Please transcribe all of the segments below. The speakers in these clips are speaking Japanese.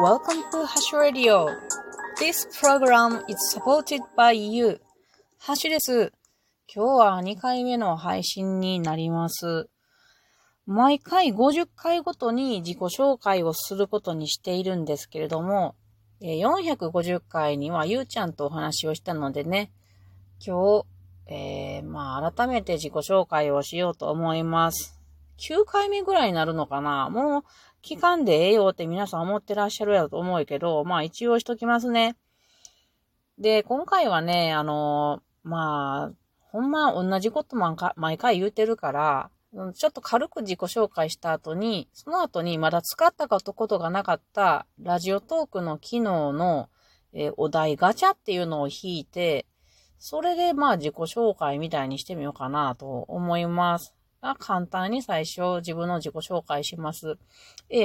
Welcome to Hash Radio. This program is supported by you. ハッシュです。今日は2回目の配信になります。毎回50回ごとに自己紹介をすることにしているんですけれども、450回にはゆうちゃんとお話をしたのでね、今日、改めて自己紹介をしようと思います。9回目ぐらいになるのかな？もう期間でええよって皆さん思ってらっしゃるやと思うけど、一応しときますね。で、今回はね、ほんま同じこと毎回言うてるから、ちょっと軽く自己紹介した後に、その後にまだ使ったことがなかったラジオトークの機能の、お題ガチャっていうのを引いて、それで自己紹介みたいにしてみようかなと思います。簡単に最初自分の自己紹介します。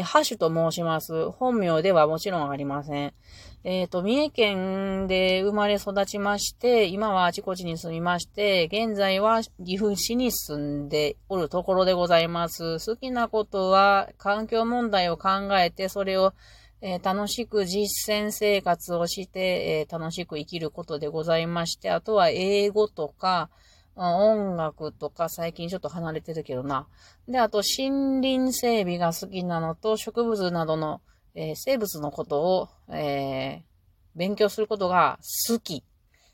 ハッシュと申します。本名ではもちろんありません。三重県で生まれ育ちまして、今はあちこちに住みまして、現在は岐阜市に住んでおるところでございます。好きなことは環境問題を考えて、それを、楽しく実践生活をして、楽しく生きることでございまして、あとは英語とか、音楽とか最近ちょっと離れてるけどな。で、あと森林整備が好きなのと植物などの、生物のことを、勉強することが好き。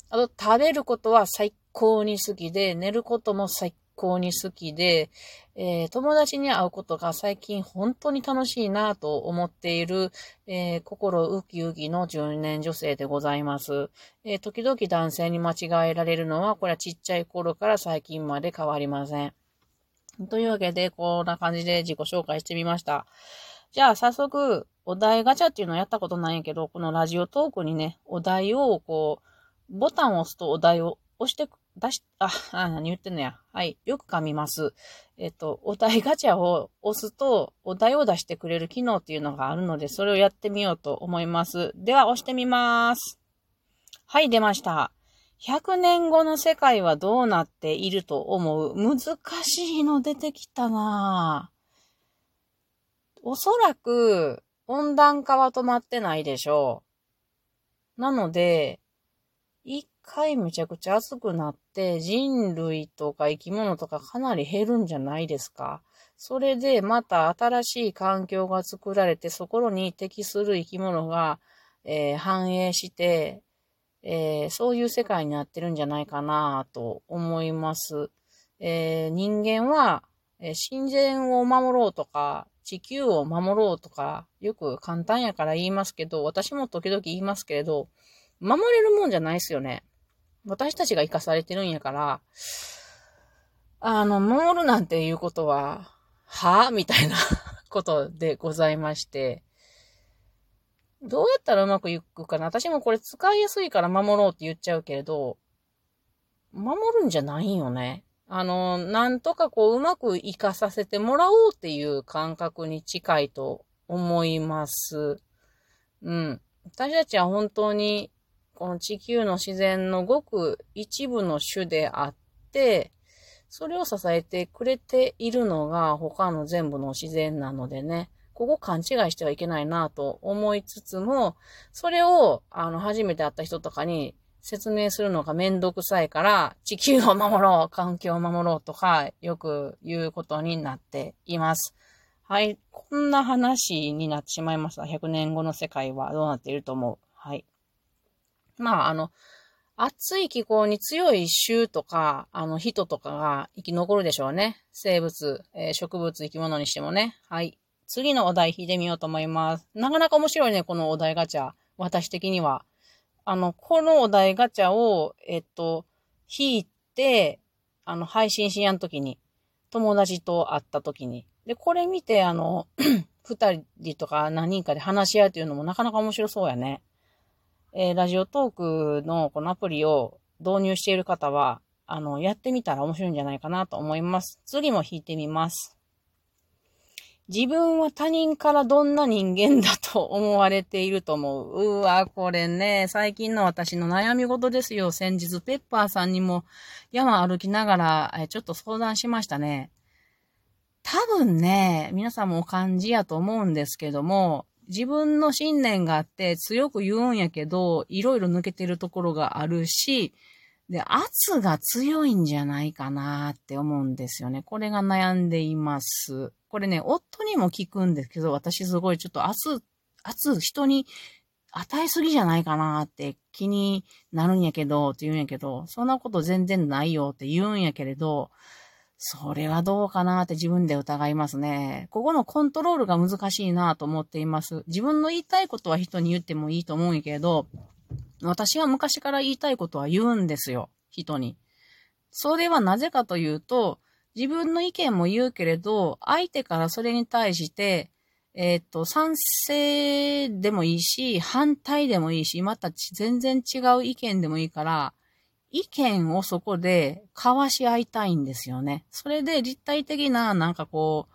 あと食べることは最高に好きで、寝ることも最高に好きで、友達に会うことが最近本当に楽しいなと思っている、心ウキウキの中年女性でございます。時々男性に間違えられるのは、これはちっちゃい頃から最近まで変わりません。というわけで、こんな感じで自己紹介してみました。じゃあ早速、お題ガチャっていうのをやったことないけど、このラジオトークにね、お題をボタンを押すとお題を押して何言ってんのや。はい。よく噛みます。お題ガチャを押すと、お題を出してくれる機能っていうのがあるので、それをやってみようと思います。では、押してみます。はい、出ました。100年後の世界はどうなっていると思う？難しいの出てきたなぁ。おそらく、温暖化は止まってないでしょう。なので、一回めちゃくちゃ暑くなって人類とか生き物とかかなり減るんじゃないですか。それでまた新しい環境が作られてそこに適する生き物が、繁栄して、そういう世界になってるんじゃないかなと思います。人間は自然を守ろうとか地球を守ろうとかよく簡単やから言いますけど、私も時々言いますけれど守れるもんじゃないですよね。私たちが生かされてるんやから、守るなんていうことは、みたいなことでございまして、どうやったらうまくいくかな？私もこれ使いやすいから守ろうって言っちゃうけれど、守るんじゃないよね。なんとかうまく生かさせてもらおうっていう感覚に近いと思います。うん。私たちは本当に、この地球の自然のごく一部の種であって、それを支えてくれているのが他の全部の自然なのでね、ここ勘違いしてはいけないなと思いつつも、それを初めて会った人とかに説明するのがめんどくさいから、地球を守ろう、環境を守ろうとか、よく言うことになっています。はい。こんな話になってしまいました。100年後の世界はどうなっていると思う？はい。暑い気候に強い種とか、人とかが生き残るでしょうね。生物、植物、生き物にしてもね。はい。次のお題引いてみようと思います。なかなか面白いね、このお題ガチャ。私的には。このお題ガチャを、引いて、配信しやんときに、友達と会ったときに、で、これ見て、二人とか何人かで話し合うというのもなかなか面白そうやね。ラジオトークのこのアプリを導入している方は、やってみたら面白いんじゃないかなと思います。次も引いてみます。自分は他人からどんな人間だと思われていると思う？これね、最近の私の悩み事ですよ。先日、ペッパーさんにも山歩きながら、ちょっと相談しましたね。多分ね、皆さんもお感じやと思うんですけども、自分の信念があって強く言うんやけど、いろいろ抜けてるところがあるし、で、圧が強いんじゃないかなって思うんですよね。これが悩んでいます。これね、夫にも聞くんですけど、私すごいちょっと圧人に与えすぎじゃないかなって気になるんやけど、って言うんやけど、そんなこと全然ないよって言うんやけれど、それはどうかなって自分で疑いますね。ここのコントロールが難しいなと思っています。自分の言いたいことは人に言ってもいいと思うんやけど、私は昔から言いたいことは言うんですよ、人に。それはなぜかというと、自分の意見も言うけれど、相手からそれに対して、賛成でもいいし、反対でもいいし、また全然違う意見でもいいから、意見をそこで交わし合いたいんですよね。それで立体的ななんかこ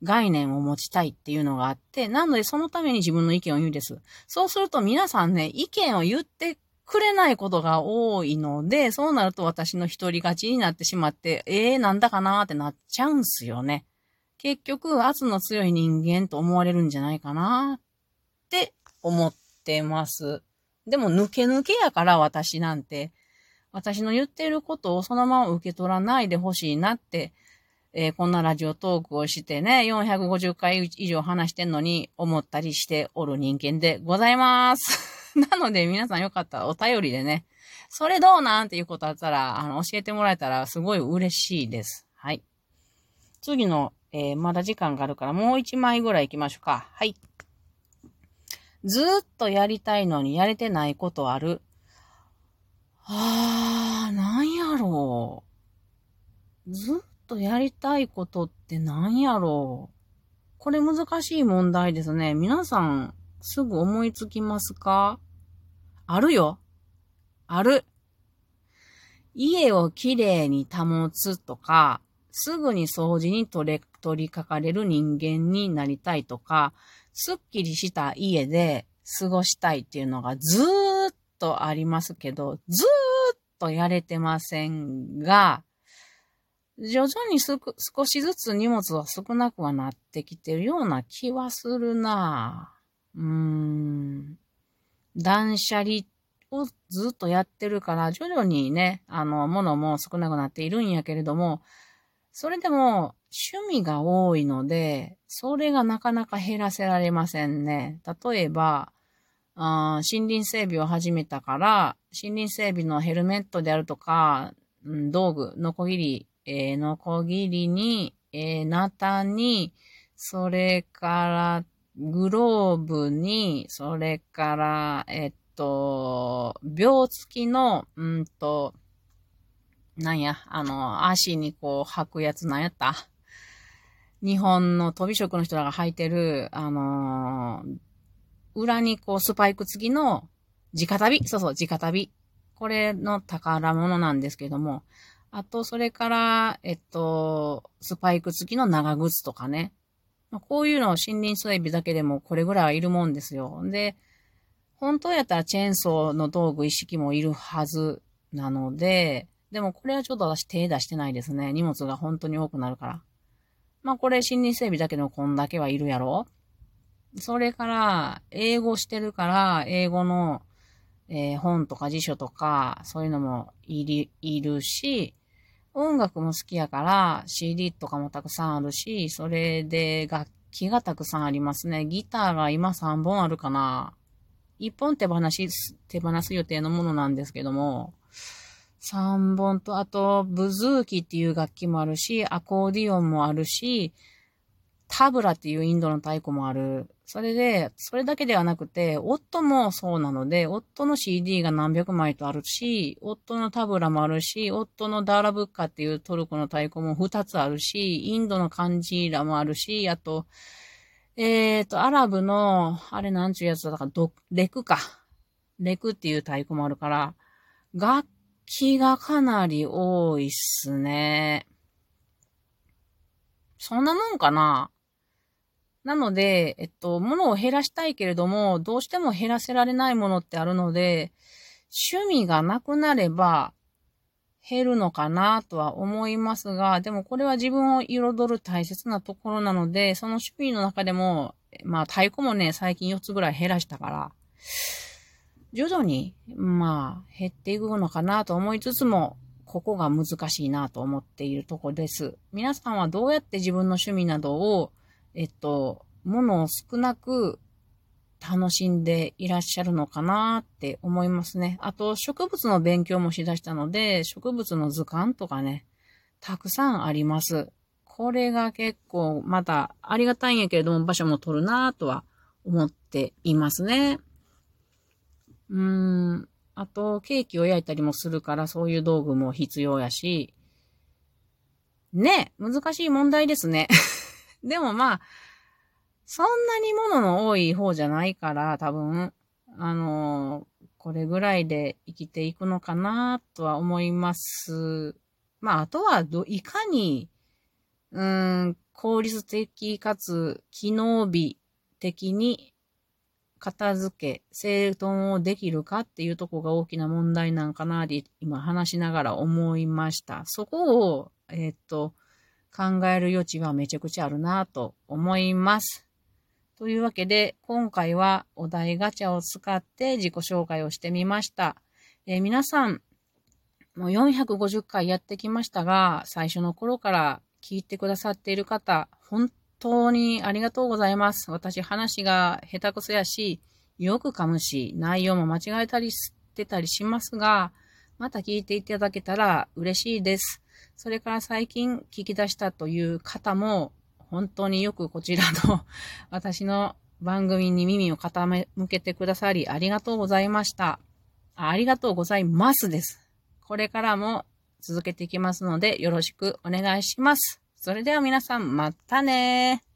う概念を持ちたいっていうのがあって、なのでそのために自分の意見を言うんです。そうすると皆さんね、意見を言ってくれないことが多いので、そうなると私の一人勝ちになってしまって、なんだかなーってなっちゃうんすよね。結局圧の強い人間と思われるんじゃないかなって思ってます。でも抜け抜けやから私なんて。私の言っていることをそのまま受け取らないでほしいなって、こんなラジオトークをしてね、450回以上話してんのに思ったりしておる人間でございます。なので皆さんよかったらお便りでね、それどうなんっていうことあったら、教えてもらえたらすごい嬉しいです。はい。次の、まだ時間があるからもう1枚ぐらい行きましょうか。はい。ずーっとやりたいのにやれてないことある。なんやろう。ずっとやりたいことってなんやろう。これ難しい問題ですね。皆さん、すぐ思いつきますか？あるよ。ある。家をきれいに保つとか、すぐに掃除に取りかかれる人間になりたいとか、すっきりした家で過ごしたいっていうのがずーっとありますけど、ずーっとやれてませんが、徐々に少しずつ荷物は少なくはなってきてるような気はするなぁ。断捨離をずっとやってるから、徐々にね、物も少なくなっているんやけれども、それでも趣味が多いので、それがなかなか減らせられませんね。例えば、森林整備を始めたから、森林整備のヘルメットであるとか、道具、ノコギリに、ナタに、それから、グローブに、それから、秒付きの、足にこう履くやつなんやった。日本の飛び職の人らが履いてる、裏にこうスパイク付きの直旅。これの宝物なんですけども。あと、それから、スパイク付きの長靴とかね。こういうのを森林整備だけでもこれぐらいはいるもんですよ。で、本当やったらチェーンソーの道具一式もいるはずなので、でもこれはちょっと私手出してないですね。荷物が本当に多くなるから。まあこれ森林整備だけでもこんだけはいるやろ。それから、英語してるから、英語の、本とか辞書とか、そういうのもいるし、音楽も好きやから、CD とかもたくさんあるし、それで楽器がたくさんありますね。ギターが今3本あるかな。1本手放す予定のものなんですけども、3本と、あと、ブズーキっていう楽器もあるし、アコーディオンもあるし、タブラっていうインドの太鼓もある。それで、それだけではなくて、夫もそうなので、夫の CD が何百枚とあるし、夫のタブラもあるし、夫のダーラブッカっていうトルコの太鼓も2つあるし、インドのカンジーラもあるし、あと、アラブの、あれなんちゅうやつだから、レクっていう太鼓もあるから、楽器がかなり多いっすね。そんなもんかな。なので、物を減らしたいけれども、どうしても減らせられないものってあるので、趣味がなくなれば減るのかなとは思いますが、でもこれは自分を彩る大切なところなので、その趣味の中でも、まあ太鼓もね、最近4つぐらい減らしたから、徐々に、まあ減っていくのかなと思いつつも、ここが難しいなと思っているとこです。皆さんはどうやって自分の趣味などを、ものを少なく楽しんでいらっしゃるのかなって思いますね。あと、植物の勉強もしだしたので、植物の図鑑とかね、たくさんあります。これが結構またありがたいんやけれども、場所も取るなぁとは思っていますね。あと、ケーキを焼いたりもするから、そういう道具も必要やし。ね、難しい問題ですね。でもまあ、そんなに物の多い方じゃないから、多分、これぐらいで生きていくのかなとは思います。まあ、あとはいかに、効率的かつ機能美的に、片付け、整頓をできるかっていうところが大きな問題なんかなって今話しながら思いました。そこを、考える余地はめちゃくちゃあるなと思います。というわけで、今回はお題ガチャを使って自己紹介をしてみました。皆さん、もう450回やってきましたが、最初の頃から聞いてくださっている方、本当にありがとうございます。私話が下手くそやし、よく噛むし、内容も間違えたりしてたりしますが、また聞いていただけたら嬉しいです。それから最近聞き出したという方も、本当によくこちらの私の番組に耳を傾けてくださり、ありがとうございました。ありがとうございますです。これからも続けていきますので、よろしくお願いします。それでは皆さん、またねー。